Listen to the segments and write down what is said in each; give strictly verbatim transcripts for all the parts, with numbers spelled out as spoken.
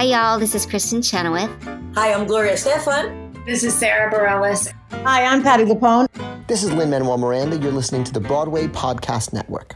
Hi, y'all. This is Kristen Chenoweth. Hi, I'm Gloria Stefan. This is Sarah Bareilles. Hi, I'm Patti LuPone. This is Lin-Manuel Miranda. You're listening to the Broadway Podcast Network.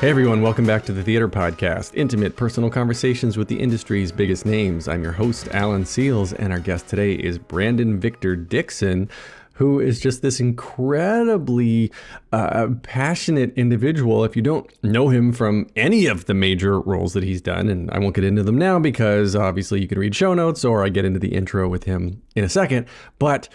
Hey everyone, welcome back to the Theater Podcast, intimate personal conversations with the industry's biggest names. I'm your host, Alan Seals, and our guest today is Brandon Victor Dixon, who is just this incredibly uh, passionate individual. If you don't know him from any of the major roles that he's done, and I won't get into them now because obviously you can read show notes or I get into the intro with him in a second, but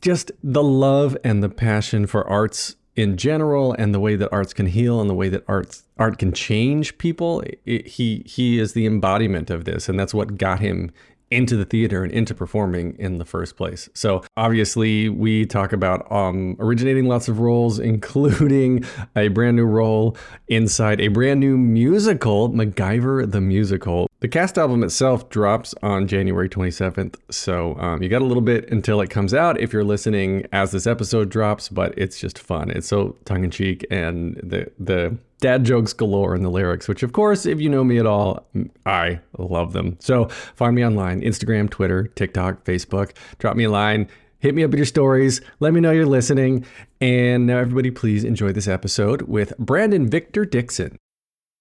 just the love and the passion for arts in general, and the way that arts can heal and the way that arts art can change people, it, he he is the embodiment of this, and that's what got him into the theater and into performing in the first place. So obviously we talk about um, originating lots of roles, including a brand new role inside a brand new musical, MacGyver the Musical. The cast album itself drops on January twenty-seventh, so um, you got a little bit until it comes out if you're listening as this episode drops, but it's just fun. It's so tongue-in-cheek, and the the dad jokes galore in the lyrics, which of course, if you know me at all, I love them. So find me online, Instagram, Twitter, TikTok, Facebook. Drop me a line, hit me up with your stories, let me know you're listening. And now everybody, please enjoy this episode with Brandon Victor Dixon.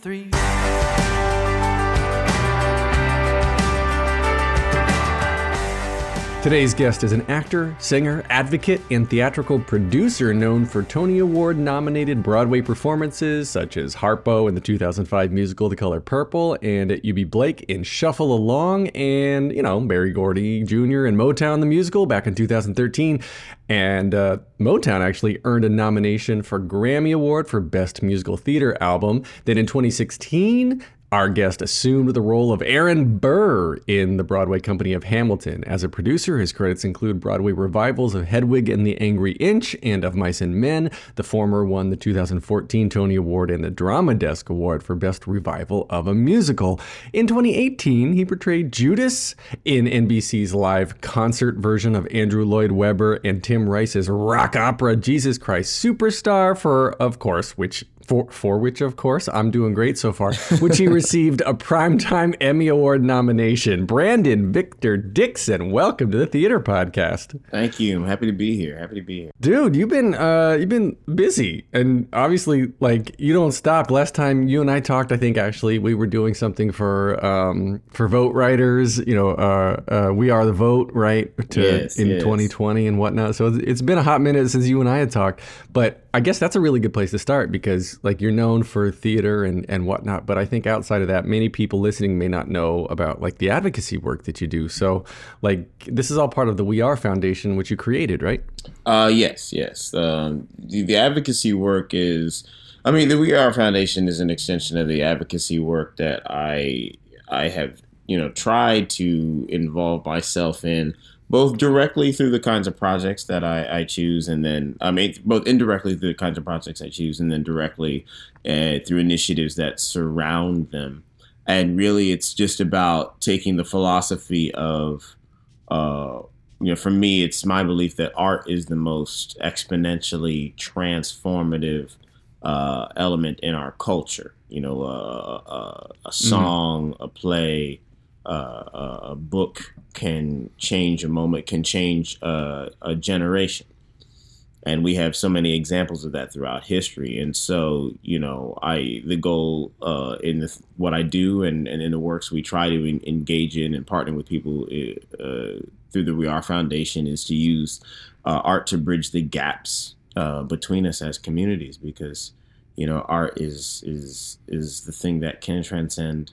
Three. Today's guest is an actor, singer, advocate, and theatrical producer known for Tony Award-nominated Broadway performances such as Harpo in the two thousand five musical The Color Purple, and Eubie Blake in Shuffle Along, and, you know, Barry Gordy Junior in Motown the Musical back in two thousand thirteen. And uh, Motown actually earned a nomination for Grammy Award for Best Musical Theater Album. Then in twenty sixteen... our guest assumed the role of Aaron Burr in the Broadway company of Hamilton. As a producer, his credits include Broadway revivals of Hedwig and the Angry Inch and Of Mice and Men. The former won the two thousand fourteen Tony Award and the Drama Desk Award for Best Revival of a Musical. In twenty eighteen, he portrayed Judas in N B C's live concert version of Andrew Lloyd Webber and Tim Rice's rock opera Jesus Christ Superstar, for, of course, which... For, for which, of course, I'm doing great so far, which he received a Primetime Emmy Award nomination. Brandon Victor Dixon, welcome to the Theater Podcast. Thank you. I'm happy to be here. Happy to be here. Dude, you've been uh, you've been busy, and obviously, like, you don't stop. Last time you and I talked, I think, actually, we were doing something for um, for vote writers, you know, uh, uh, We Are the Vote, right, to, yes, in yes. twenty twenty and whatnot. So it's been a hot minute since you and I had talked, but I guess that's a really good place to start because, like, you're known for theater and, and whatnot, but I think outside of that, many people listening may not know about, like, the advocacy work that you do. So, like, this is all part of the We Are Foundation, which you created, right? Uh, yes, yes. Um, the, the advocacy work is, I mean, the We Are Foundation is an extension of the advocacy work that I I have, you know, tried to involve myself in, both directly through the kinds of projects that I, I choose, and then, I mean, both indirectly through the kinds of projects I choose, and then directly uh, through initiatives that surround them. And really, it's just about taking the philosophy of, uh, you know, for me, it's my belief that art is the most exponentially transformative uh, element in our culture. You know, uh, uh, a song, mm-hmm. a play, Uh, a book can change a moment, can change uh, a generation. And we have so many examples of that throughout history. And so, you know, I the goal uh, in the, what I do and, and in the works we try to in, engage in and partner with people uh, through the We Are Foundation is to use uh, art to bridge the gaps uh, between us as communities, because, you know, art is is is the thing that can transcend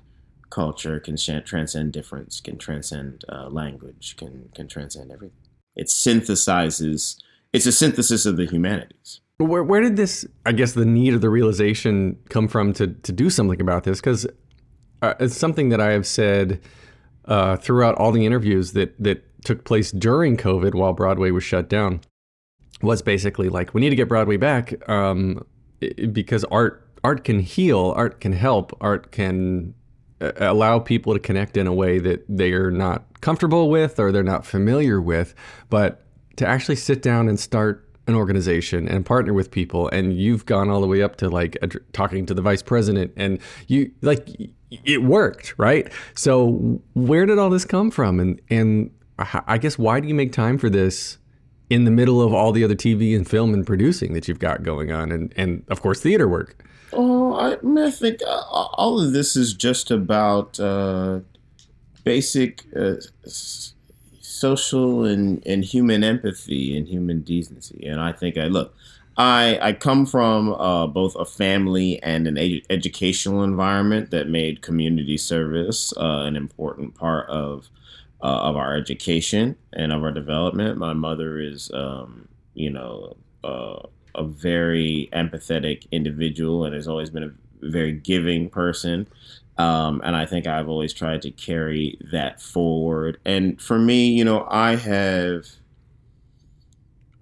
culture, can transcend difference, can transcend uh, language, can can transcend everything. It synthesizes it's a synthesis of the humanities. Where where did this, I guess, the need or the realization come from to, to do something about this? Because uh, it's something that I have said uh, throughout all the interviews that that took place during COVID while Broadway was shut down, was basically like, we need to get Broadway back um, it, because art art can heal, art can help, art can uh, allow people to connect in a way that they are not comfortable with or they're not familiar with. But to actually sit down and start an organization and partner with people, and you've gone all the way up to like a, talking to the vice president, and you like it worked, right? So where did all this come from, and and I guess why do you make time for this in the middle of all the other T V and film and producing that you've got going on, and and of course theater work? Oh, I, I, mean, I think all of this is just about uh, basic. Uh, social and, and human empathy and human decency. And I think I look, I, I come from uh, both a family and an edu- educational environment that made community service uh, an important part of uh, of our education and of our development. My mother is, um, you know, uh, a very empathetic individual and has always been a very giving person. Um, and I think I've always tried to carry that forward. And for me, you know, I have,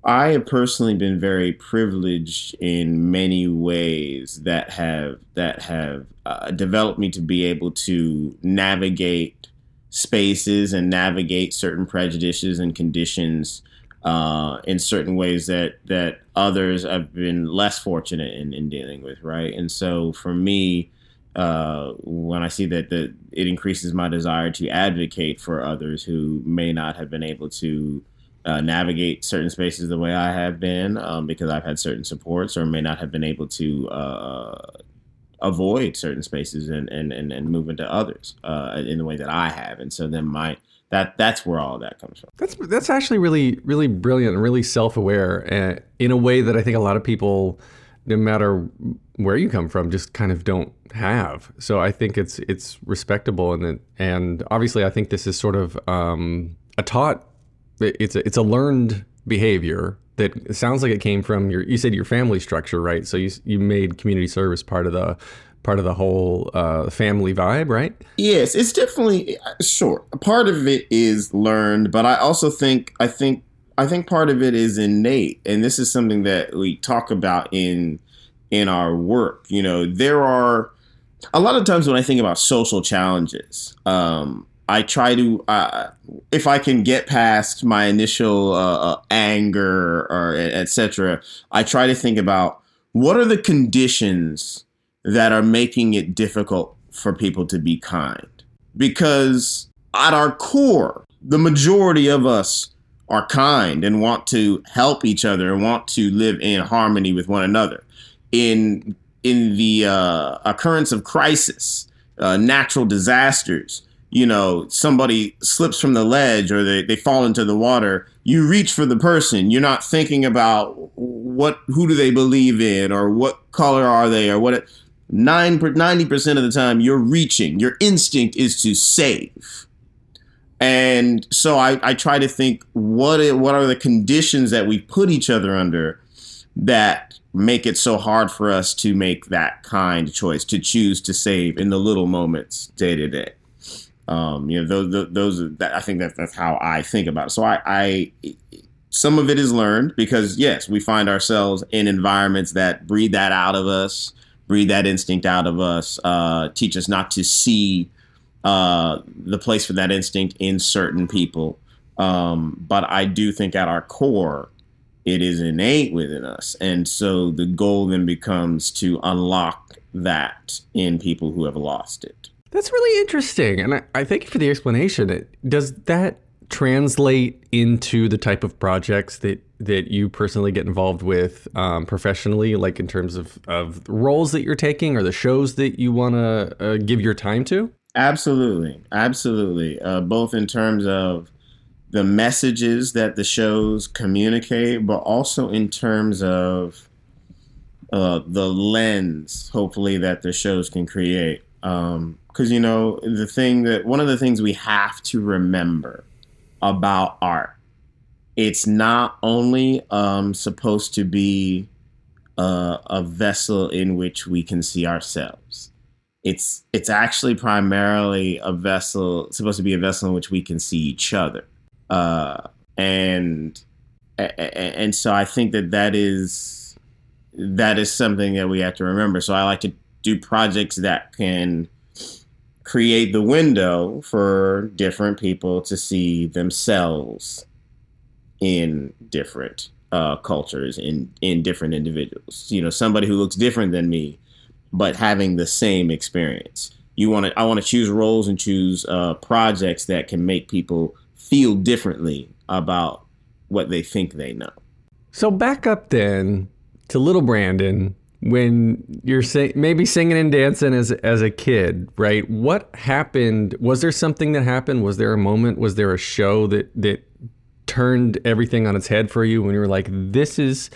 I have personally been very privileged in many ways that have, that have uh, developed me to be able to navigate spaces and navigate certain prejudices and conditions uh, in certain ways that, that others have been less fortunate in, in dealing with, right? And so for me, Uh, when I see that, that it increases my desire to advocate for others who may not have been able to uh, navigate certain spaces the way I have been um, because I've had certain supports, or may not have been able to uh, avoid certain spaces and, and, and, and move into others uh, in the way that I have. And so then my that that's where all of that comes from. That's that's actually really, really brilliant and really self-aware uh, in a way that I think a lot of people, no matter where you come from, just kind of don't have. So I think it's it's respectable, and it, and obviously I think this is sort of um, a taught, it's a, it's a learned behavior that sounds like it came from your, you said your family structure, right? So you you made community service part of the part of the whole uh, family vibe, right? Yes, it's definitely sure. Part of it is learned, but I also think I think. I think part of it is innate, and this is something that we talk about in in our work. You know, there are a lot of times when I think about social challenges, um, I try to, uh, if I can get past my initial uh, anger or et cetera, I try to think about what are the conditions that are making it difficult for people to be kind? Because at our core, the majority of us are kind and want to help each other and want to live in harmony with one another. In in the uh, occurrence of crisis, uh, natural disasters, you know, somebody slips from the ledge or they, they fall into the water, you reach for the person. You're not thinking about what who do they believe in or what color are they or what. It, nine, ninety percent of the time you're reaching. Your instinct is to save. And so I, I try to think, what it, what are the conditions that we put each other under that make it so hard for us to make that kind choice, to choose to save in the little moments day to day? Um, you know, those, those, those are that, I think that, that's how I think about it. So I, I, some of it is learned because, yes, we find ourselves in environments that breed that out of us, breed that instinct out of us, uh, teach us not to see Uh, the place for that instinct in certain people. Um, but I do think at our core, it is innate within us. And so the goal then becomes to unlock that in people who have lost it. That's really interesting. And I, I thank you for the explanation. It, does that translate into the type of projects that, that you personally get involved with um, professionally, like in terms of, of roles that you're taking or the shows that you want to uh, give your time to? Absolutely. Absolutely. Uh, both in terms of the messages that the shows communicate, but also in terms of uh, the lens, hopefully, that the shows can create. Um, 'cause, you know, the thing that one of the things we have to remember about art it's not only um, supposed to be uh, a vessel in which we can see ourselves. It's it's actually primarily a vessel, supposed to be a vessel in which we can see each other. Uh, and and so I think that that is that is something that we have to remember. So I like to do projects that can create the window for different people to see themselves in different uh, cultures, in, in different individuals. You know, somebody who looks different than me, but having the same experience. You want to, I want to choose roles and choose uh, projects that can make people feel differently about what they think they know. So back up then to little Brandon, when you're sing- maybe singing and dancing as, as a kid, right? What happened? Was there something that happened? Was there a moment? Was there a show that, that turned everything on its head for you when you were like, this is,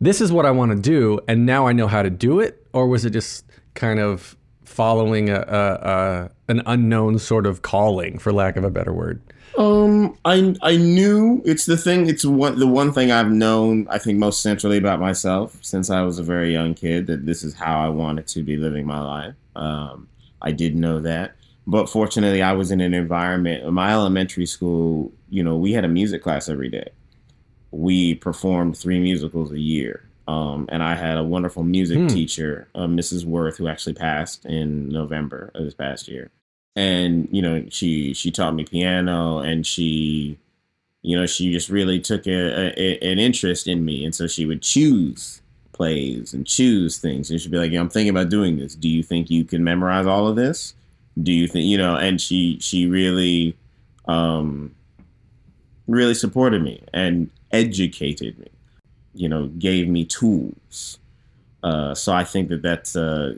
this is what I want to do, and now I know how to do it? Or was it just kind of following a, a, a an unknown sort of calling, for lack of a better word? Um, I I knew it's the thing. It's one, the one thing I've known, I think, most centrally about myself since I was a very young kid, that this is how I wanted to be living my life. Um, I did know that. But fortunately, I was in an environment in my elementary school. You know, we had a music class every day. We performed three musicals a year. Um, and I had a wonderful music hmm. teacher, uh, Missus Worth, who actually passed in November of this past year. And, you know, she she taught me piano, and she, you know, she just really took a, a, an interest in me. And so she would choose plays and choose things. And she'd be like, you know, I'm thinking about doing this. Do you think you can memorize all of this? Do you think, you know, and she she really, um, really supported me and educated me. You know, gave me tools. Uh, so I think that that's uh,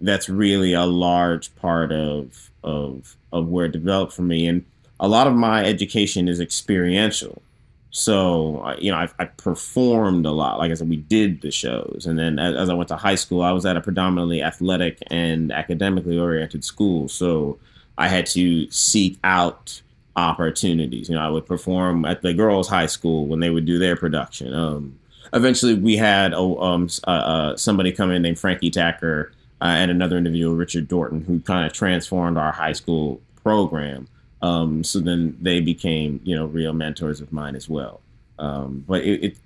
that's really a large part of of of where it developed for me. And a lot of my education is experiential. So you know, I, I performed a lot. Like I said, we did the shows. And then as, as I went to high school, I was at a predominantly athletic and academically oriented school. So I had to seek out opportunities. You know, I would perform at the girls' high school when they would do their production. Um, eventually, we had a, um, uh, uh, somebody come in named Frankie Tacker uh, and another individual, Richard Dorton, who kind of transformed our high school program. Um, so then they became, you know, real mentors of mine as well. Um, but it, it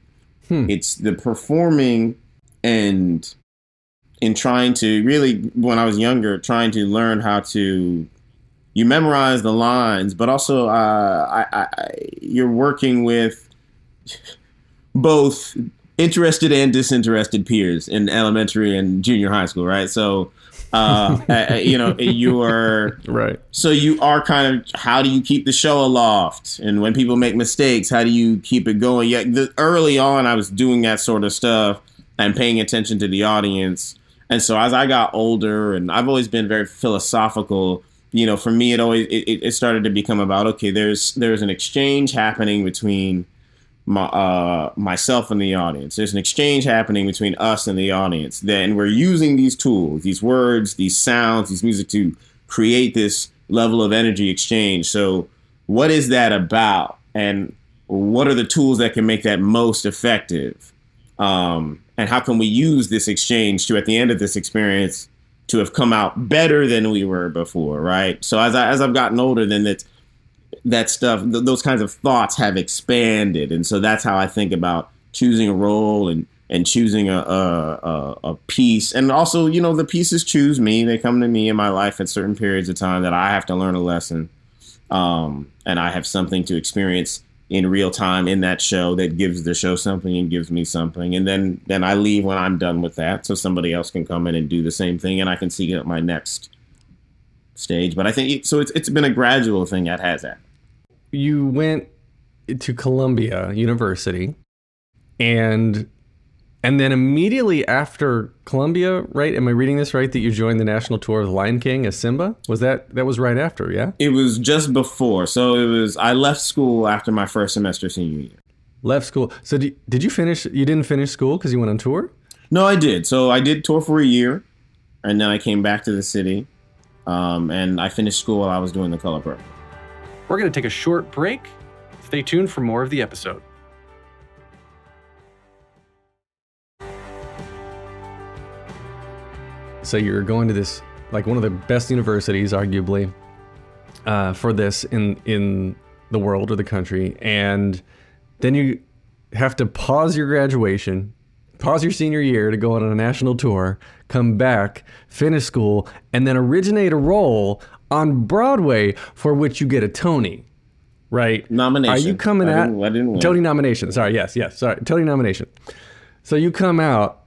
hmm. it's the performing and in trying to really, when I was younger, trying to learn how to. You memorize the lines, but also uh, I, I, you're working with both interested and disinterested peers in elementary and junior high school, right? So, uh, uh, you know, you are right. So you are kind of, how do you keep the show aloft? And when people make mistakes, how do you keep it going? Yeah, the, early on, I was doing that sort of stuff and paying attention to the audience. And so as I got older, and I've always been very philosophical. You know, for me, it always it, it started to become about, okay, there's there's an exchange happening between my, uh, myself and the audience. There's an exchange happening between us and the audience. Then we're using these tools, these words, these sounds, these music to create this level of energy exchange. So what is that about? And what are the tools that can make that most effective? Um, and how can we use this exchange to, at the end of this experience, to have come out better than we were before, right? So as I, as I've gotten older, then that that stuff, th- those kinds of thoughts have expanded, and so that's how I think about choosing a role and and choosing a a, a piece, and also, you know, the pieces choose me. They come to me in my life at certain periods of time that I have to learn a lesson, um, and I have something to experience in real time in that show that gives the show something and gives me something. And then, then I leave when I'm done with that. So somebody else can come in and do the same thing, and I can seek out my next stage. But I think, it, so it's it's been a gradual thing that has happened. You went to Columbia University and, and then immediately after Columbia, right? Am I reading this right? That you joined the national tour of the Lion King as Simba? Was that, that was right after, yeah? It was just before. So it was, I left school after my first semester senior year. Left school. So do, did you finish, you didn't finish school because you went on tour? No, I did. So I did tour for a year, and then I came back to the city, um, and I finished school while I was doing The Color Purple. We're going to take a short break. Stay tuned for more of the episode. So you're going to this, like one of the best universities, arguably, uh, for this in in the world or the country. And then you have to pause your graduation, pause your senior year to go on a national tour, come back, finish school, and then originate a role on Broadway for which you get a Tony, right? Nomination. Are you coming I at didn't, I didn't Tony nomination? Sorry, yes, yes, sorry, Tony nomination. So you come out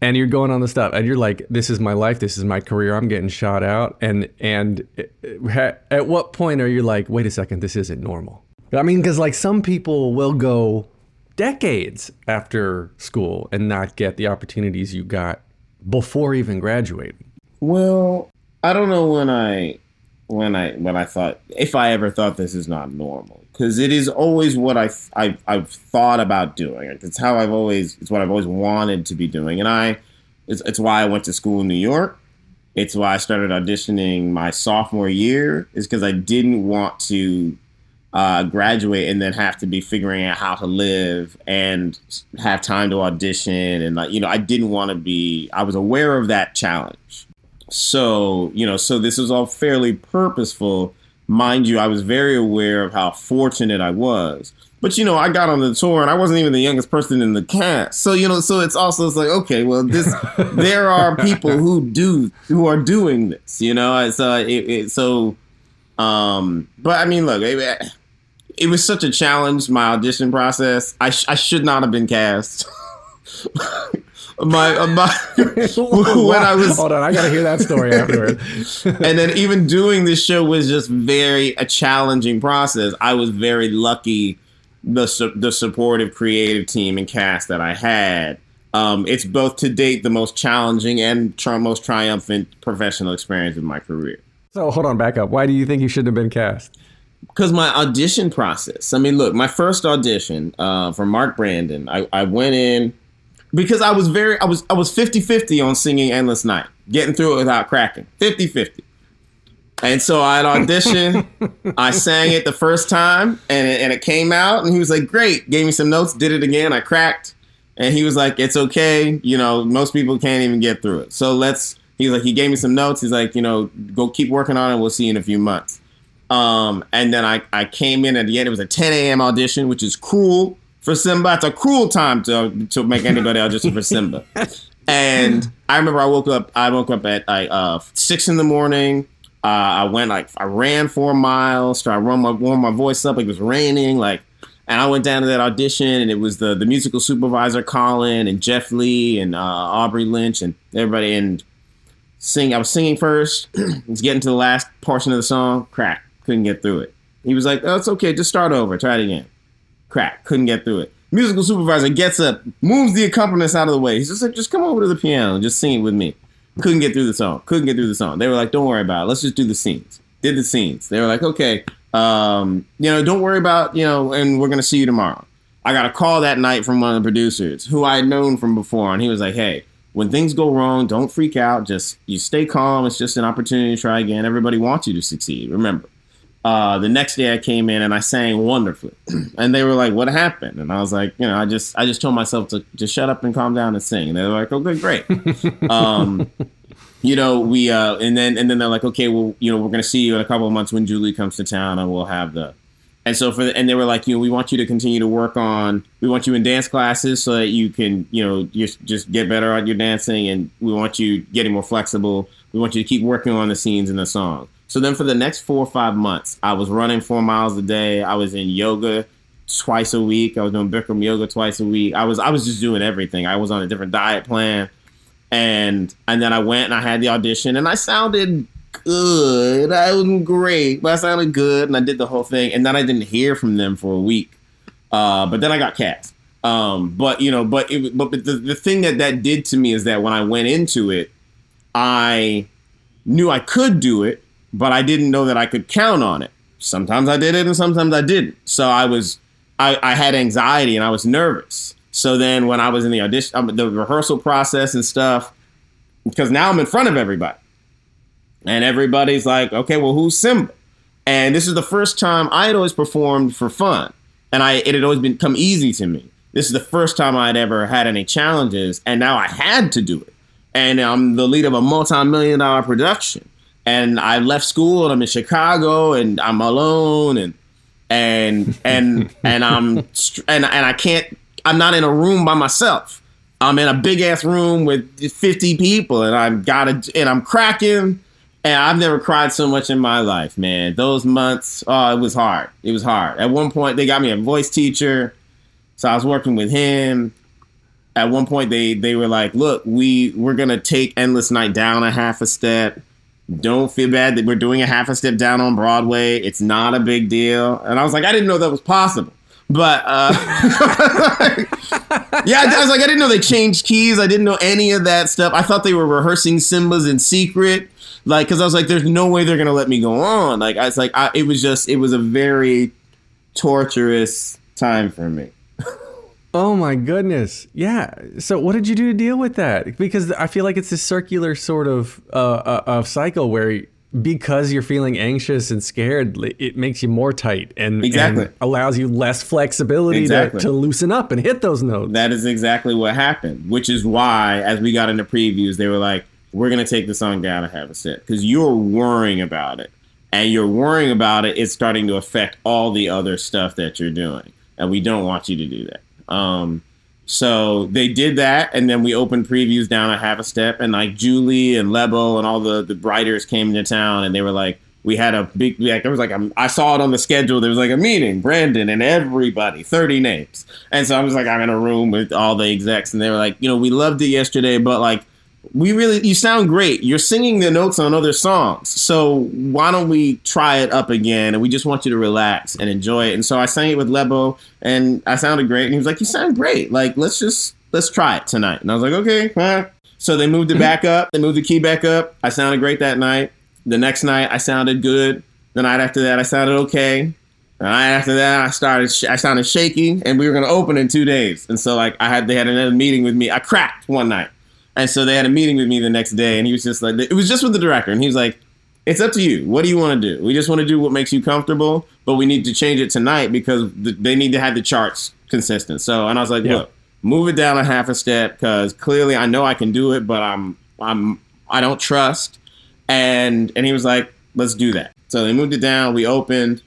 and you're going on the stuff, and you're like, "This is my life. This is my career. I'm getting shot out." And and at what point are you like, "Wait a second, this isn't normal"? I mean, because like some people will go decades after school and not get the opportunities you got before even graduating. Well, I don't know when I when I when I thought, if I ever thought, this is not normal, because it is always what I I I've thought about doing. It's how I've always it's what I've always wanted to be doing, and I it's it's why I went to school in New York. It's why I started auditioning my sophomore year, is because I didn't want to Uh, graduate and then have to be figuring out how to live and have time to audition. And like, you know, I didn't want to be, I was aware of that challenge. So, you know, so this was all fairly purposeful. Mind you, I was very aware of how fortunate I was. But, you know, I got on the tour and I wasn't even the youngest person in the cast. So, you know, so it's also, it's like, okay, well, this, there are people who do, who are doing this, you know, so it, it so, um, but I mean, look, it, it, It was such a challenge, my audition process. I, sh- I should not have been cast. my, uh, my when I was Hold on, I gotta hear that story afterward. And then even doing this show was just very a challenging process. I was very lucky, the su- the supportive creative team and cast that I had. Um, it's both to date the most challenging and tri- most triumphant professional experience of my career. So hold on, back up. Why do you think you shouldn't have been cast? Because my audition process, I mean, look, my first audition uh, for Mark Brandon, I, I went in because I was very, I was I was fifty-fifty on singing Endless Night, getting through it without cracking, fifty-fifty. And so I had auditioned, I sang it the first time, and it, and it came out, and he was like, great, gave me some notes, did it again, I cracked, and he was like, it's okay, you know, most people can't even get through it. So let's, he was like, he gave me some notes, he's like, you know, go keep working on it, we'll see you in a few months. Um, and then I, I came in at the end. It was a ten a.m. audition, which is cruel for Simba. It's a cruel time to to make anybody audition for Simba. And I remember I woke up. I woke up at like uh, six in the morning. Uh, I went like I ran four miles. Tried to warm my warm my voice up. Like, it was raining. Like, and I went down to that audition, and it was the the musical supervisor Colin and Jeff Lee and uh, Aubrey Lynch and everybody. And sing. I was singing first. It's getting to the last portion of the song. Crack. Couldn't get through it. He was like, oh, it's okay. Just start over. Try it again. Crack. Couldn't get through it. Musical supervisor gets up, moves the accompanist out of the way. He's just like, just come over to the piano and just sing it with me. Couldn't get through the song. Couldn't get through the song. They were like, don't worry about it. Let's just do the scenes. Did the scenes. They were like, okay, um, you know, don't worry about, you know, and we're going to see you tomorrow. I got a call that night from one of the producers who I had known from before. And he was like, hey, when things go wrong, don't freak out. Just you stay calm. It's just an opportunity to try again. Everybody wants you to succeed. Remember. Uh, the next day I came in and I sang wonderfully, and they were like, what happened? And I was like, you know, I just, I just told myself to just shut up and calm down and sing. And they were like, okay, great. um, you know, we, uh, and then, and then they're like, okay, well, you know, we're going to see you in a couple of months when Julie comes to town and we'll have the, and so for the, and they were like, you know, we want you to continue to work on, we want you in dance classes so that you can, you know, you just get better at your dancing, and we want you getting more flexible. We want you to keep working on the scenes and the song. So then for the next four or five months, I was running four miles a day. I was in yoga twice a week. I was doing Bikram yoga twice a week. I was I was just doing everything. I was on a different diet plan. And and then I went and I had the audition, and I sounded good. I wasn't great, but I sounded good, and I did the whole thing. And then I didn't hear from them for a week. Uh, but then I got cast. Um, but, you know, but, it, but the, the thing that that did to me is that when I went into it, I knew I could do it, but I didn't know that I could count on it. Sometimes I did it and sometimes I didn't. So I was, I, I had anxiety and I was nervous. So then when I was in the audition, the rehearsal process and stuff, because now I'm in front of everybody and everybody's like, okay, well, who's Simba? And this is the first time I had always performed for fun. And I it had always been come easy to me. This is the first time I'd ever had any challenges, and now I had to do it. And I'm the lead of a multi-million dollar production. And I left school and I'm in Chicago and I'm alone and and and and I'm and and I can't I'm not in a room by myself. I'm in a big ass room with fifty people and I've got a, and I'm cracking. And I've never cried so much in my life, man. Those months, oh, it was hard. It was hard. At one point, they got me a voice teacher, so I was working with him. At one point, they they were like, "Look, we we're gonna take Endless Night down a half a step. Don't feel bad that we're doing a half a step down on Broadway. It's not a big deal." And I was like, "I didn't know that was possible." But uh, yeah, I was like, I didn't know they changed keys. I didn't know any of that stuff. I thought they were rehearsing Simba's in secret. Like, because I was like, there's no way they're going to let me go on. Like, I was like, I, it was just, it was a very torturous time for me. Oh, my goodness. Yeah. So what did you do to deal with that? Because I feel like it's this circular sort of uh, uh, of cycle where because you're feeling anxious and scared, it makes you more tight and, exactly. and allows you less flexibility exactly. to, to loosen up and hit those notes. That is exactly what happened, which is why, as we got into previews, they were like, we're going to take the song down and have a set because you're worrying about it and you're worrying about it. It's starting to affect all the other stuff that you're doing. And we don't want you to do that. Um, so they did that. And then we opened previews down a half a step and like Julie and Lebo and all the, the writers came into town and they were like, we had a big, like, there was like, a, I saw it on the schedule. There was like a meeting, Brandon and everybody, thirty names. And so I was like, I'm in a room with all the execs and they were like, you know, we loved it yesterday, but like, we really, you sound great. You're singing the notes on other songs. So why don't we try it up again? And we just want you to relax and enjoy it. And so I sang it with Lebo and I sounded great. And he was like, you sound great. Like, let's just, let's try it tonight. And I was like, okay, fine. So they moved it back up. They moved the key back up. I sounded great that night. The next night I sounded good. The night after that I sounded okay. The night after that I started, sh- I sounded shaky and we were going to open in two days. And so like I had, they had another meeting with me. I cracked one night. And so they had a meeting with me the next day, and he was just like, it was just with the director. And he was like, it's up to you. What do you want to do? We just want to do what makes you comfortable, but we need to change it tonight because th- they need to have the charts consistent. So, and I was like, yeah. look, move it down a half a step because clearly I know I can do it, but I'm, I'm, I don't trust. And, and he was like, let's do that. So they moved it down. We opened.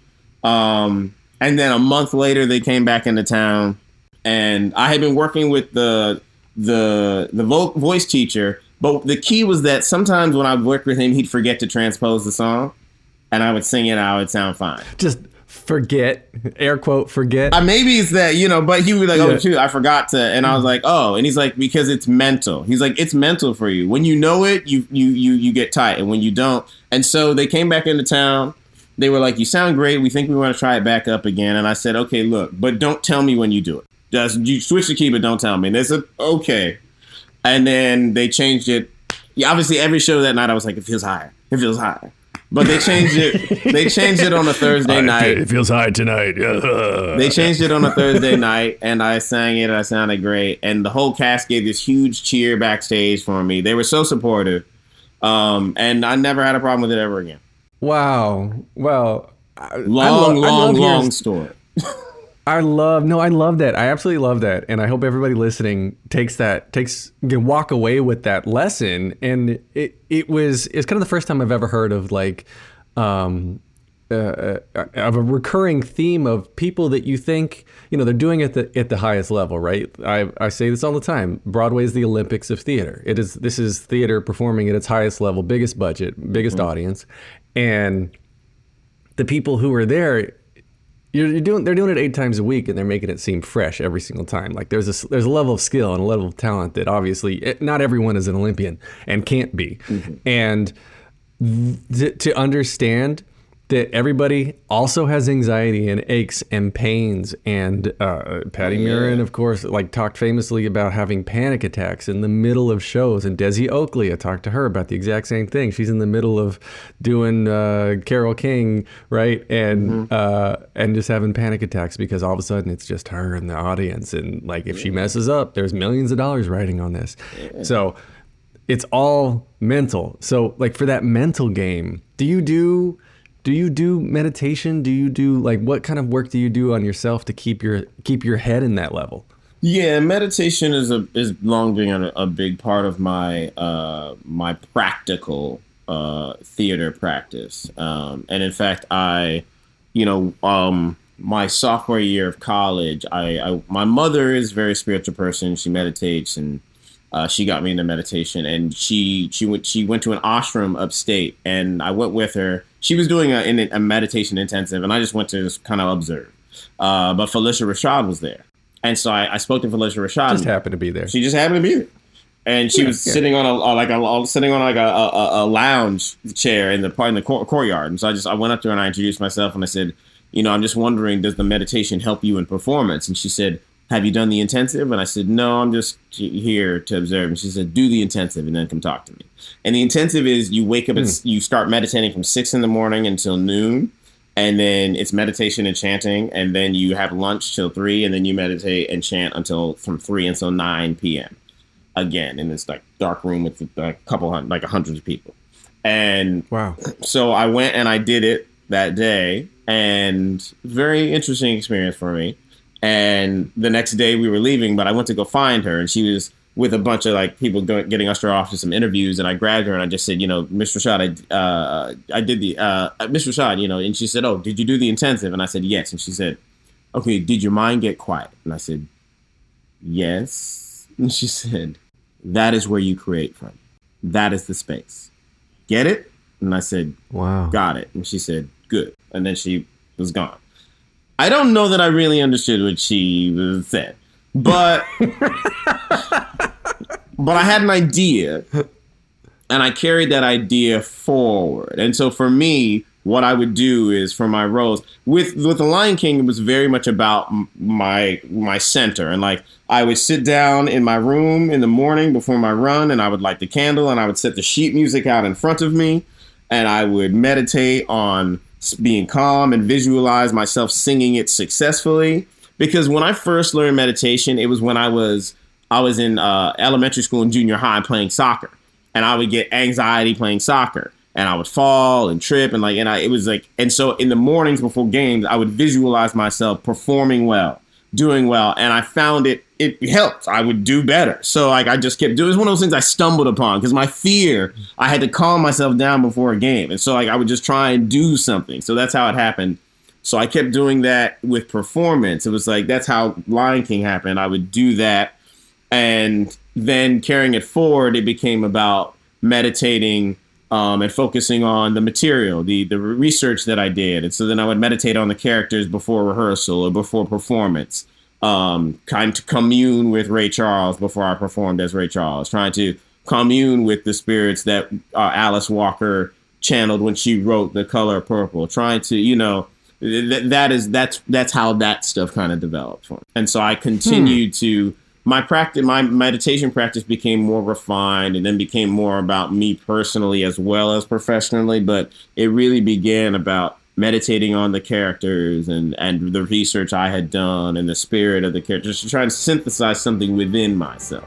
Um, and then a month later, they came back into town, and I had been working with the, the the vo- voice teacher, but the key was that sometimes when I worked with him, he'd forget to transpose the song, and I would sing it, and I would sound fine. Just forget, air quote, forget. Uh, maybe it's that, you know, but he would be like, oh, yeah. shoot, I forgot to, and I was like, oh, and he's like, because it's mental. He's like, it's mental for you. When you know it, you you you you get tight, and when you don't, and so they came back into town. They were like, you sound great. We think we want to try it back up again, and I said, okay, look, but don't tell me when you do it. Just you switch the key, but don't tell me. They said okay, and then they changed it. Yeah, obviously every show that night I was like, it feels higher, it feels higher. But they changed it. They changed it on a Thursday night. It feels high tonight. They changed it on a Thursday night, and I sang it. I sounded great, and the whole cast gave this huge cheer backstage for me. They were so supportive, um, and I never had a problem with it ever again. Wow. Well, I, long, I love, long, long your... story. I love, no, I love that. I absolutely love that. And I hope everybody listening takes that, takes, can walk away with that lesson. And it, it was, it's kind of the first time I've ever heard of like, um, uh, of a recurring theme of people that you think, you know, they're doing it at the, at the highest level, right? I, I say this all the time. Broadway is the Olympics of theater. It is, this is theater performing at its highest level, biggest budget, biggest mm-hmm. audience. And the people who are there, You're doing. They're doing it eight times a week, and they're making it seem fresh every single time. Like there's a there's a level of skill and a level of talent that obviously it, not everyone is an Olympian and can't be. Mm-hmm. And th- to understand that everybody also has anxiety and aches and pains. And uh, Patty yeah. Murin, of course, like talked famously about having panic attacks in the middle of shows. And Desi Oakley, I talked to her about the exact same thing. She's in the middle of doing uh, Carole King, right? And mm-hmm. uh, and just having panic attacks because all of a sudden it's just her and the audience. And like if yeah. she messes up, there's millions of dollars riding on this. Yeah. So it's all mental. So like for that mental game, do you do... Do you do meditation? Do you do, like, what kind of work do you do on yourself to keep your keep your head in that level? Yeah, meditation is a is long been a, a big part of my uh, my practical uh, theater practice. Um, and in fact, I, you know, um, my sophomore year of college, I, I my mother is a very spiritual person. She meditates, and uh, she got me into meditation. And she she went she went to an ashram upstate, and I went with her. She was doing a, a meditation intensive, and I just went to just kind of observe. Uh, but Felicia Rashad was there. And so I, I spoke to Felicia Rashad. Just happened to be there. She just happened to be there. And she yeah, was yeah. sitting on a like a sitting on like a, a, a lounge chair in the part in the court, courtyard. And so I just I went up to her and I introduced myself and I said, you know, I'm just wondering, does the meditation help you in performance? And she said, have you done the intensive? And I said, no, I'm just here to observe. And she said, do the intensive and then come talk to me. And the intensive is you wake up mm. and you start meditating from six in the morning until noon. And then it's meditation and chanting. And then you have lunch till three. And then you meditate and chant until from three until nine p.m. again in this like dark room with a couple hundred, like hundreds of people. And wow. So I went and I did it that day. And very interesting experience for me. And the next day we were leaving, but I went to go find her, and she was with a bunch of like people going, getting ushered off to some interviews. And I grabbed her and I just said, you know, Miss Rashad, I, uh, I did the, uh, Miss Rashad, you know, and she said, oh, did you do the intensive? And I said, yes. And she said, okay, did your mind get quiet? And I said, yes. And she said, that is where you create from. That is the space. Get it? And I said, wow, got it. And she said, good. And then she was gone. I don't know that I really understood what she said, but but I had an idea, and I carried that idea forward. And so for me, what I would do is for my roles with with The Lion King, it was very much about my my center, and like I would sit down in my room in the morning before my run, and I would light the candle, and I would set the sheet music out in front of me, and I would meditate on being calm and visualize myself singing it successfully. Because when I first learned meditation, it was when I was I was in uh, elementary school and junior high playing soccer, and I would get anxiety playing soccer, and I would fall and trip and like and I it was like and so in the mornings before games, I would visualize myself performing well, doing well, and I found it it helped. I would do better. So like I just kept doing. It was one of those things I stumbled upon because my fear, I had to calm myself down before a game. And so like I would just try and do something. So that's how it happened. So I kept doing that with performance. It was like, that's how Lion King happened. I would do that. And then carrying it forward, it became about meditating um, and focusing on the material, the, the research that I did. And so then I would meditate on the characters before rehearsal or before performance. Um, trying to commune with Ray Charles before I performed as Ray Charles, trying to commune with the spirits that uh, Alice Walker channeled when she wrote The Color Purple, trying to, you know, th- that is, that's, that's how that stuff kind of developed for me. And so I continued hmm. to, my practice, my meditation practice became more refined and then became more about me personally as well as professionally, but it really began about meditating on the characters and, and the research I had done and the spirit of the characters, just trying to synthesize something within myself.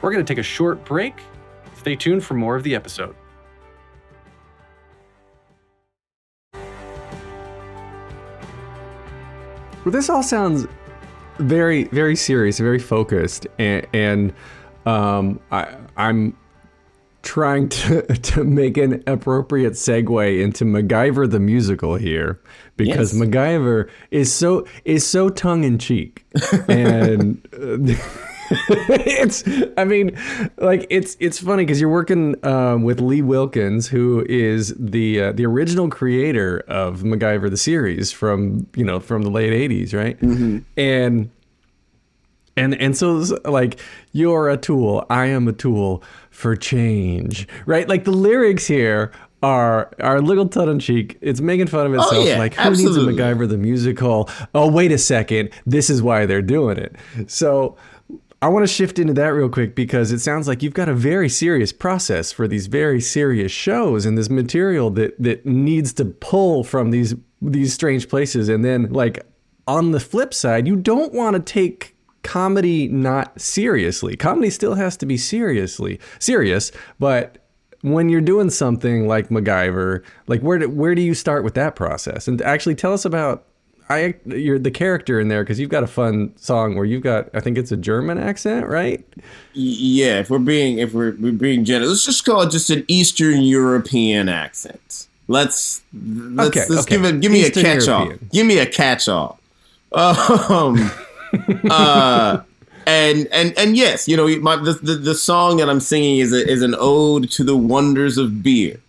We're going to take a short break. Stay tuned for more of the episode. Well, this all sounds very, very serious, very focused, and, and um, I, I'm... trying to, to make an appropriate segue into MacGyver the Musical here, because yes. MacGyver is so is so tongue in cheek, and uh, it's I mean, like it's it's funny because you're working um, with Lee Wilkins, who is the uh, the original creator of MacGyver the series from you know from the late eighties, right? Mm-hmm. And and and so like you're a tool, I am a tool for change, right? Like the lyrics here are are a little tongue-in-cheek. It's making fun of itself. Oh, yeah, like, who absolutely. needs a MacGyver the musical? Oh, wait a second. This is why they're doing it. So I want to shift into that real quick because it sounds like you've got a very serious process for these very serious shows and this material that that needs to pull from these these strange places. And then, like, on the flip side, you don't want to take comedy not seriously. Comedy still has to be seriously serious, but when you're doing something like MacGyver, like where do, where do you start with that process? And actually tell us about I you're the character in there, because you've got a fun song where you've got, I think it's a German accent, right? Yeah, if we're being if we're, we're being generous, let's just call it just an Eastern European accent. Let's let's, okay, let's okay. give it give me Eastern a catch-all. European. Give me a catch-all. Um, uh, and and and yes, you know, my, the, the the song that I'm singing is a, is an ode to the wonders of beer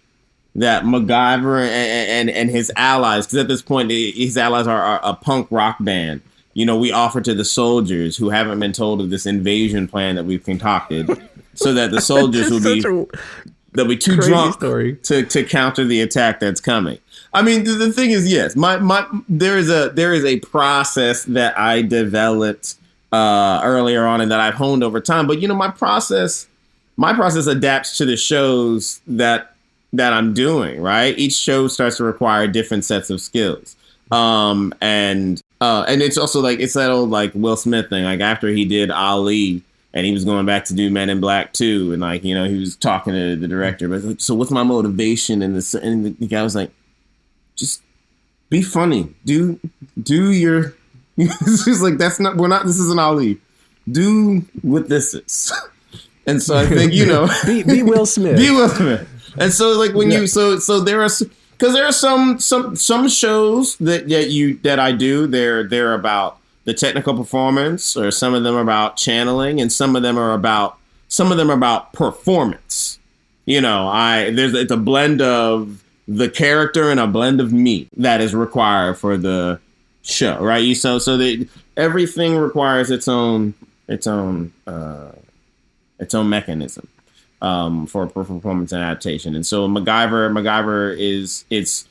that MacGyver and, and, and his allies, because at this point, his allies are, are a punk rock band, you know, we offer to the soldiers who haven't been told of this invasion plan that we've concocted, so that the soldiers will be, they'll be too drunk story. to to counter the attack that's coming. I mean, the, the thing is, yes, my my there is a there is a process that I developed uh, earlier on and that I've honed over time. But, you know, my process, my process adapts to the shows that that I'm doing, right? Each show starts to require different sets of skills. Um, and uh, and it's also like, it's that old like Will Smith thing. Like after he did Ali and he was going back to do Men in Black two, and like, you know, he was talking to the director, but like, so what's my motivation? And the, and the guy was like, just be funny. Do, do your, he's like, that's not, we're not, this isn't Ali. Do what this is. And so I think, you know. be, be Will Smith. Be Will Smith. And so, like when yeah. you, so so there are, because there are some some some shows that, that you that I do. They're they're about the technical performance, or some of them are about channeling, and some of them are about some of them are about performance. You know, I there's it's a blend of the character and a blend of me that is required for the show, right? So so that everything requires its own its own uh, its own mechanism. Um, for performance and adaptation. And so MacGyver, MacGyver is, it's,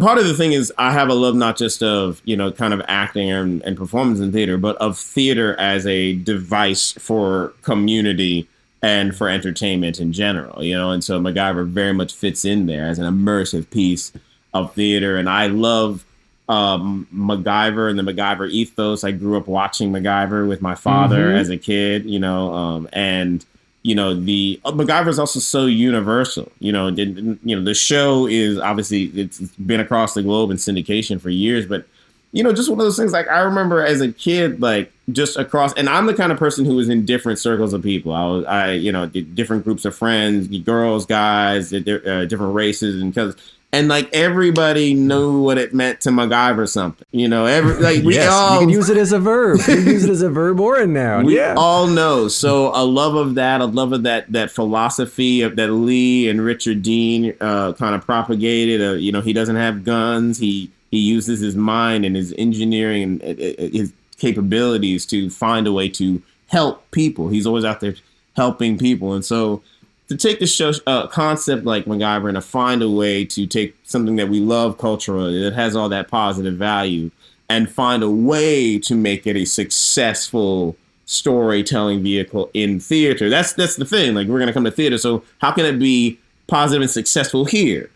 part of the thing is I have a love not just of, you know, kind of acting and, and performance in theater, but of theater as a device for community and for entertainment in general, you know. And so MacGyver very much fits in there as an immersive piece of theater. And I love um, MacGyver and the MacGyver ethos. I grew up watching MacGyver with my father mm-hmm. as a kid, you know, um, and you know, the uh, MacGyver is also so universal, you know, did, you know, the show is obviously it's been across the globe in syndication for years. But, you know, just one of those things like I remember as a kid, like just across. And I'm the kind of person who was in different circles of people. I was, I, you know, different groups of friends, girls, guys, uh, different races and cousins. And like everybody knew what it meant to MacGyver something, you know. Every like we yes, all you can use it as a verb. You can use it as a verb or a noun. We yeah. all know. So a love of that, a love of that that philosophy of that Lee and Richard Dean uh, kind of propagated. Uh, you know, he doesn't have guns. He he uses his mind and his engineering and uh, his capabilities to find a way to help people. He's always out there helping people, and so. To take the show uh, concept like MacGyver and to find a way to take something that we love culturally that has all that positive value and find a way to make it a successful storytelling vehicle in theater. That's that's the thing. Like we're going to come to theater. So how can it be positive and successful here?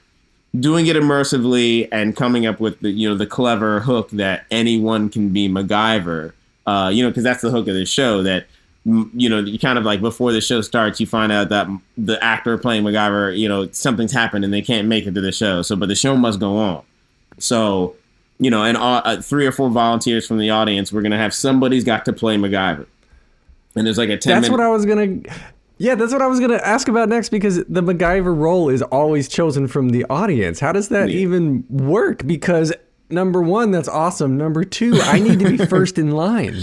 Doing it immersively and coming up with the, you know, the clever hook that anyone can be MacGyver, uh, you know, because that's the hook of the show that, you know, you kind of like before the show starts, you find out that the actor playing MacGyver, you know, something's happened and they can't make it to the show. So, but the show must go on. So, you know, and all, uh, three or four volunteers from the audience, we're going to have somebody's got to play MacGyver. And there's like a ten That's minute- what I was going to... Yeah, that's what I was going to ask about next, because the MacGyver role is always chosen from the audience. How does that yeah. even work? Because... Number one, that's awesome. Number two, I need to be first in line.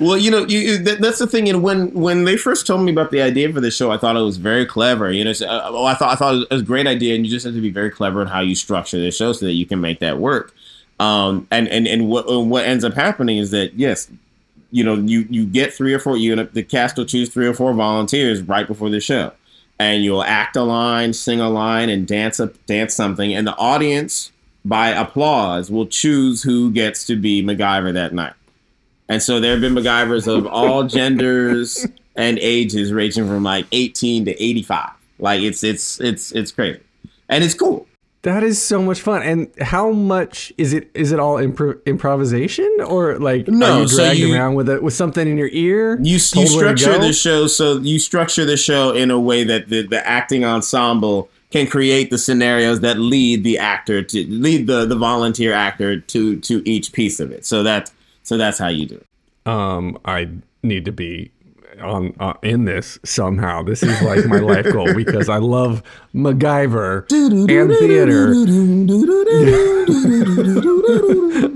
Well, you know, you, that, that's the thing. And when, when they first told me about the idea for the show, I thought it was very clever. You know, so, uh, well, I thought I thought it was a great idea, and you just have to be very clever in how you structure the show so that you can make that work. Um, and and and what what ends up happening is that yes, you know, you you get three or four. You the cast will choose three or four volunteers right before the show, and you'll act a line, sing a line, and dance a dance something, and the audience. By applause, we'll choose who gets to be MacGyver that night. And so there have been MacGyvers of all genders and ages, ranging from like eighteen to eighty-five. Like it's it's it's it's crazy, and it's cool. That is so much fun. And how much is it? Is it all improv- improvisation, or like no, are you dragged so you, around with a, with something in your ear? You, you structure the show so you structure the show in a way that the, the acting ensemble can create the scenarios that lead the actor to lead the, the volunteer actor to to each piece of it. So that so that's how you do it. Um, I need to be on uh, in this somehow. This is like my life goal, because I love MacGyver and theater.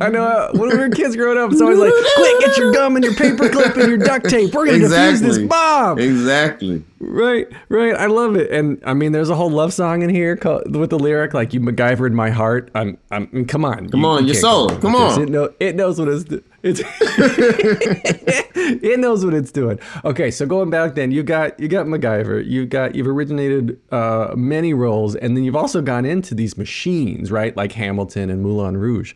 I know uh, when we were kids growing up, it's always like, quick, get your gum and your paper clip and your duct tape. We're going to defuse this bomb. Exactly. Right, right. I love it. And I mean, there's a whole love song in here called, with the lyric, like, you MacGyvered my heart. I'm, I'm, come on. Come you, on, you your soul. Come, come on. It, know, it knows what it's doing. It's it knows what it's doing. Okay, so going back then, you got you got MacGyver, you got you've originated uh, many roles, and then you've also gone into these machines, right? Like Hamilton and Moulin Rouge.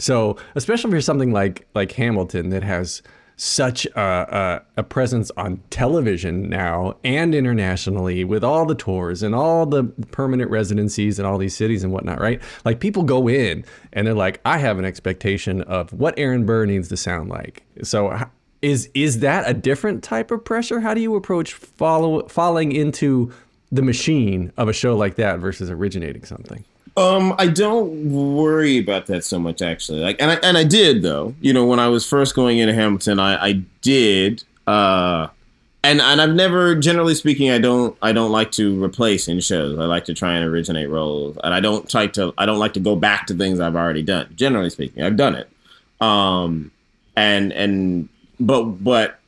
So especially for something like like Hamilton that has such a, a, a presence on television now and internationally, with all the tours and all the permanent residencies in all these cities and whatnot, right? Like, people go in and they're like, I have an expectation of what Aaron Burr needs to sound like. So is is that a different type of pressure? How do you approach follow, falling into the machine of a show like that versus originating something? Um, I don't worry about that so much, actually. Like, and I and I did though. You know, when I was first going into Hamilton, I, I did. Uh, and and I've never, generally speaking, I don't I don't like to replace in shows. I like to try and originate roles, and I don't like to I don't like to go back to things I've already done. Generally speaking, I've done it. Um, and and but but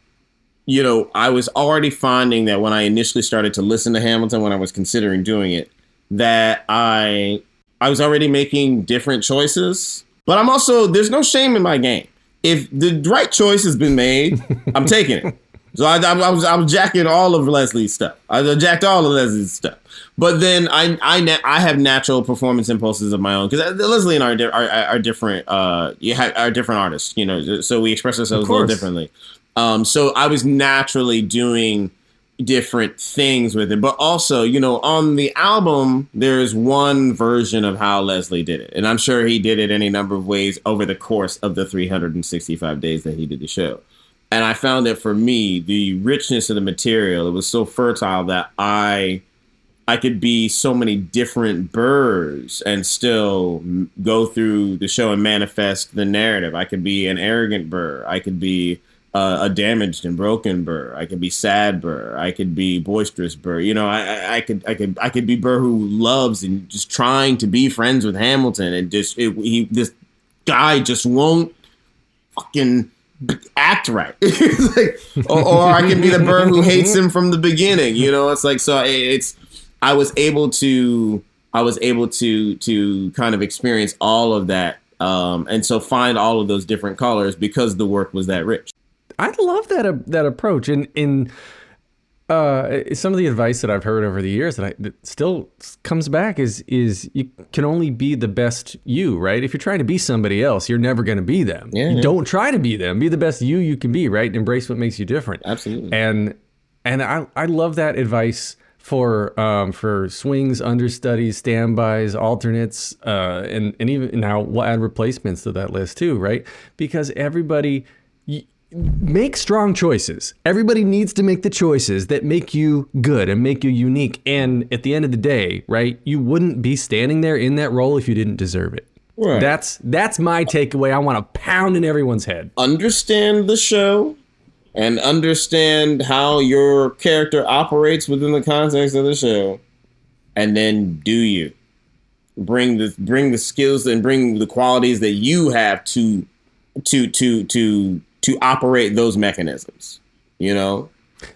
you know, I was already finding that when I initially started to listen to Hamilton, when I was considering doing it, that I. I was already making different choices, but I'm also, there's no shame in my game. If the right choice has been made, I'm taking it. So I, I, I was I was jacking all of Leslie's stuff. I jacked all of Leslie's stuff. But then I I, I have natural performance impulses of my own, because Leslie and I are are, are different. Uh, you have, are different artists, you know. So we express ourselves a little differently. Um, so I was naturally doing different things with it, but also, you know, on the album there's one version of how Leslie did it, and I'm sure he did it any number of ways over the course of the three hundred sixty-five days that he did the show. And I found that for me, the richness of the material, it was so fertile that I I could be so many different Burrs and still go through the show and manifest the narrative. I could be an arrogant Burr, I could be Uh, a damaged and broken Burr, I could be sad Burr, I could be boisterous Burr. You know, I, I, I could I could I could be Burr who loves and just trying to be friends with Hamilton, and just it, he this guy just won't fucking act right. It's like, or, or I could be the Burr who hates him from the beginning. You know, it's like, so it's I was able to I was able to to kind of experience all of that, um, and so find all of those different colors because the work was that rich. I love that uh, that approach, and in uh, some of the advice that I've heard over the years that, I, that still comes back is is you can only be the best you, right? If you're trying to be somebody else, you're never going to be them. Yeah, you yeah. Don't try to be them. Be the best you you can be, right? Embrace what makes you different. Absolutely. And and I I love that advice for um, for swings, understudies, standbys, alternates, uh, and and even now we'll add replacements to that list too, right? Because everybody. You, Make strong choices. Everybody needs to make the choices that make you good and make you unique. And at the end of the day, right, you wouldn't be standing there in that role if you didn't deserve it. Right. That's that's my takeaway. I want to pound in everyone's head. Understand the show and understand how your character operates within the context of the show. And then do you. Bring the bring the skills and bring the qualities that you have to to to to to operate those mechanisms, you know?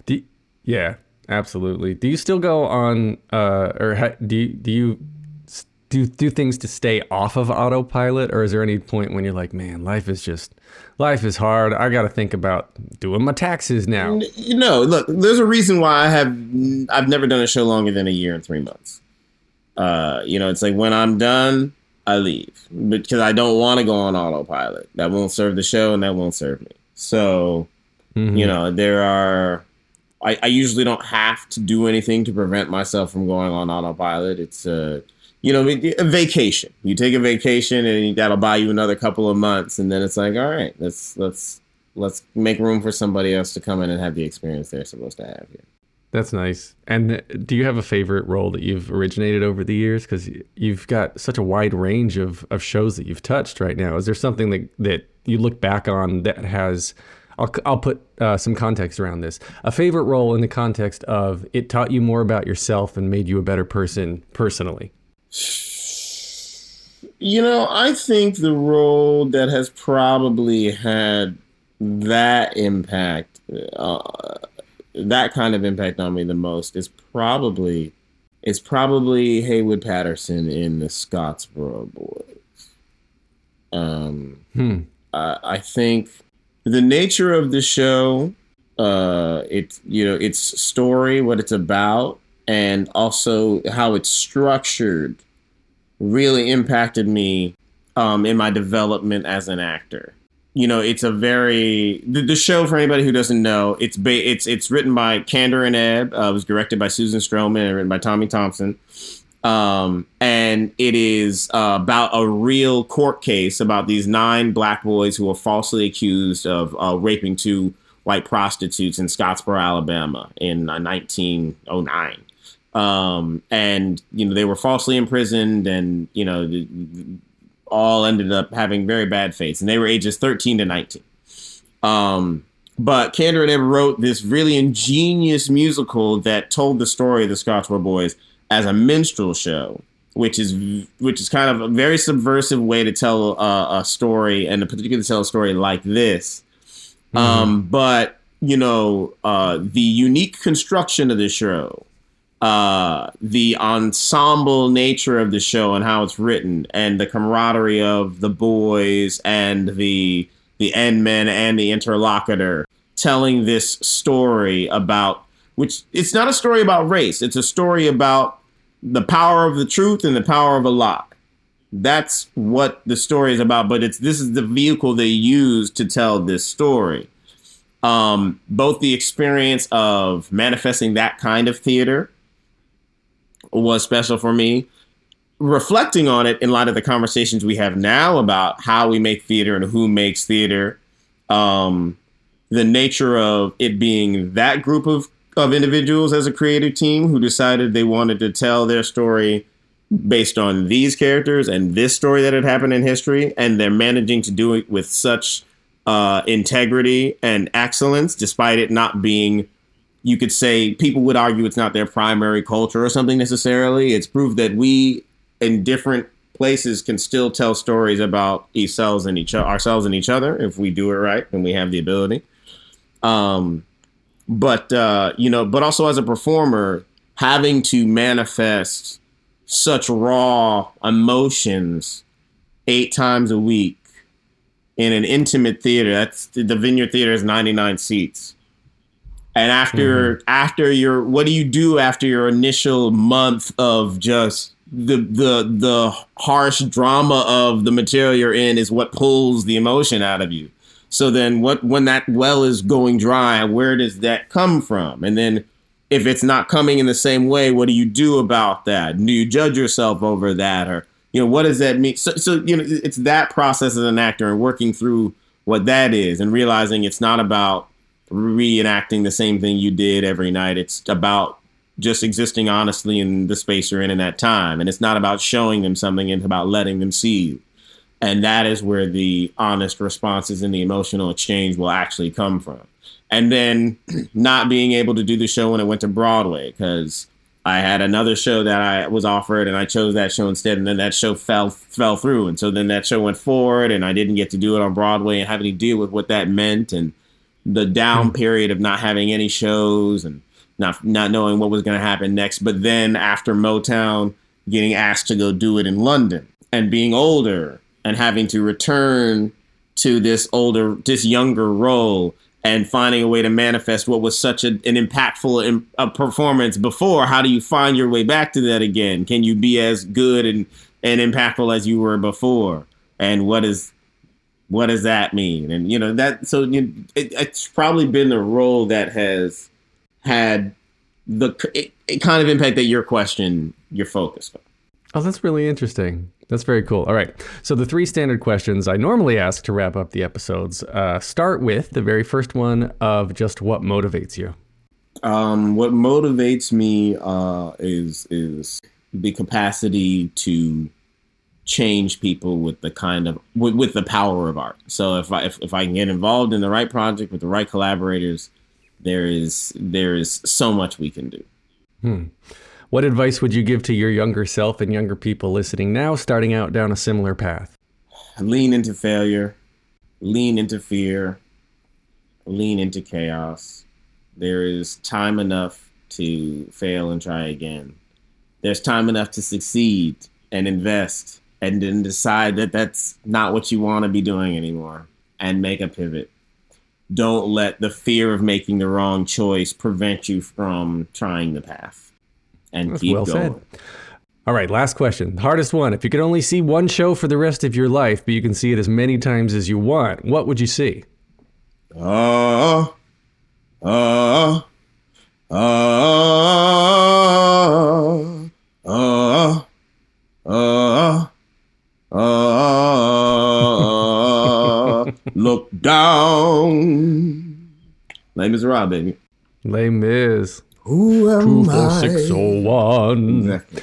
Do, yeah, absolutely. Do you still go on, uh, or ha, do you, do you do, do things to stay off of autopilot? Or is there any point when you're like, man, life is just, life is hard. I got to think about doing my taxes now. You know, look, there's a reason why I have, I've never done a show longer than a year and three months. Uh, you know, it's like when I'm done, I leave, because I don't want to go on autopilot. That won't serve the show and that won't serve me. So, mm-hmm. you know, there are, I, I usually don't have to do anything to prevent myself from going on autopilot. It's, uh, you know, a vacation. You take a vacation and that'll buy you another couple of months. And then it's like, all right, let's let's let's make room for somebody else to come in and have the experience they're supposed to have here. That's nice. And do you have a favorite role that you've originated over the years? Because you've got such a wide range of, of shows that you've touched right now. Is there something that, that you look back on that has, I'll, I'll put uh, some context around this, a favorite role in the context of it taught you more about yourself and made you a better person personally? You know, I think the role that has probably had that impact uh, that kind of impact on me the most is probably is probably Haywood Patterson in the Scottsboro Boys. Um, hmm. I, I think the nature of the show, uh, it's you know its story, what it's about, and also how it's structured, really impacted me um, in my development as an actor. You know, it's a very the, the show for anybody who doesn't know. It's ba- it's it's written by Kander and Ebb. Uh, it was directed by Susan Stroman and written by Tommy Thompson. Um, and it is uh, about a real court case about these nine black boys who were falsely accused of uh, raping two white prostitutes in Scottsboro, Alabama, in uh, nineteen oh nine. Um, and you know they were falsely imprisoned, and you know. The, the, all ended up having very bad fates, and they were ages thirteen to nineteen. Um, but Kander and Ebb wrote this really ingenious musical that told the story of the Scottsboro Boys as a minstrel show, which is which is kind of a very subversive way to tell uh, a story, and particularly to tell a story like this. Mm-hmm. Um, but, you know, uh, the unique construction of the show, Uh, the ensemble nature of the show and how it's written, and the camaraderie of the boys and the the end men and the interlocutor telling this story about, which it's not a story about race. It's a story about the power of the truth and the power of a lie. That's what the story is about. But it's this is the vehicle they use to tell this story. Um, both the experience of manifesting that kind of theater was special for me. Reflecting on it in light of the conversations we have now about how we make theater and who makes theater, um, the nature of it being that group of, of individuals as a creative team who decided they wanted to tell their story based on these characters and this story that had happened in history, and they're managing to do it with such uh, integrity and excellence, despite it not being, you could say, people would argue it's not their primary culture or something necessarily. It's proof that we, in different places, can still tell stories about ourselves and each ourselves and each other if we do it right and we have the ability. Um, but uh, you know, but also as a performer, having to manifest such raw emotions eight times a week in an intimate theater. That's the Vineyard Theater is ninety-nine seats. And after mm-hmm. after your, what do you do after your initial month of just the the the harsh drama of the material you're in is what pulls the emotion out of you. So then what when that well is going dry, where does that come from? And then if it's not coming in the same way, what do you do about that? Do you judge yourself over that? Or, you know, what does that mean? So, so you know, it's that process as an actor and working through what that is and realizing it's not about reenacting the same thing you did every night. It's about just existing honestly in the space you're in in that time. And it's not about showing them something. It's about letting them see you. And that is where the honest responses and the emotional exchange will actually come from. And then not being able to do the show when it went to Broadway, because I had another show that I was offered and I chose that show instead. And then that show fell, fell through. And so then that show went forward and I didn't get to do it on Broadway and having to deal with what that meant. And the down period of not having any shows and not not knowing what was going to happen next. But then after Motown, getting asked to go do it in London and being older and having to return to this older, this younger role and finding a way to manifest what was such a, an impactful in, a performance before. How do you find your way back to that again? Can you be as good and, and impactful as you were before? And what is... what does that mean? And, you know, that so you know, it, it's probably been the role that has had the it, it kind of impact that your question, you're focused on. Oh, that's really interesting. That's very cool. All right. So the three standard questions I normally ask to wrap up the episodes uh, start with the very first one of just what motivates you. Um, what motivates me uh, is is the capacity to change people with the kind of with, with the power of art. So if I if, if I can get involved in the right project with the right collaborators, there is there is so much we can do. Hmm. What advice would you give to your younger self and younger people listening now, starting out down a similar path? Lean into failure, lean into fear, lean into chaos. There is time enough to fail and try again. There's time enough to succeed and invest and then decide that that's not what you want to be doing anymore and make a pivot. Don't let the fear of making the wrong choice prevent you from trying the path. And that's keep well going. Said. All right, last question. Hardest one. If you could only see one show for the rest of your life, but you can see it as many times as you want, what would you see? Oh, oh, oh, oh, oh, oh, oh, look down. Les Mis, Rob, baby. Les Mis. Who am I? two four six oh one Exactly.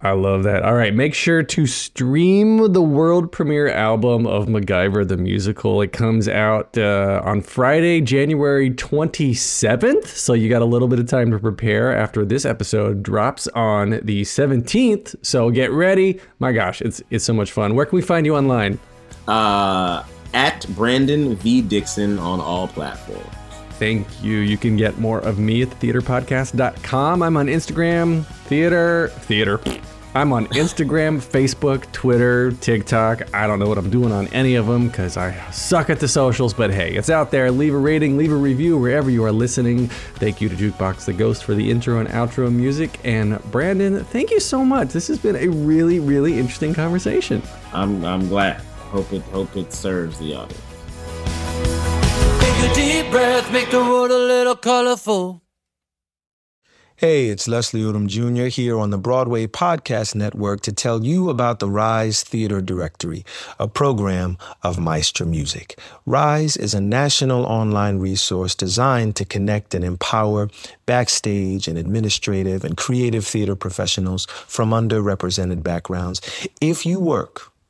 I love that. All right. Make sure to stream the world premiere album of MacGyver the Musical. It comes out uh, on Friday, January twenty-seventh. So you got a little bit of time to prepare after this episode drops on the seventeenth. So get ready. My gosh, it's it's so much fun. Where can we find you online? Uh, at Brandon V. Dixon on all platforms. Thank you. You can get more of me at the theater podcast dot com. I'm on Instagram, theater, theater. I'm on Instagram, Facebook, Twitter, TikTok. I don't know what I'm doing on any of them because I suck at the socials, but hey, it's out there. Leave a rating, leave a review wherever you are listening. Thank you to Jukebox the Ghost for the intro and outro music. And Brandon, thank you so much. This has been a really, really interesting conversation. I'm I'm glad. Hope it hope it serves the audience. Take a deep breath, make the world a little colorful. Hey, it's Leslie Odom Junior here on the Broadway Podcast Network to tell you about the Rise Theater Directory, a program of Maestro Music. Rise is a national online resource designed to connect and empower backstage and administrative and creative theater professionals from underrepresented backgrounds. If you work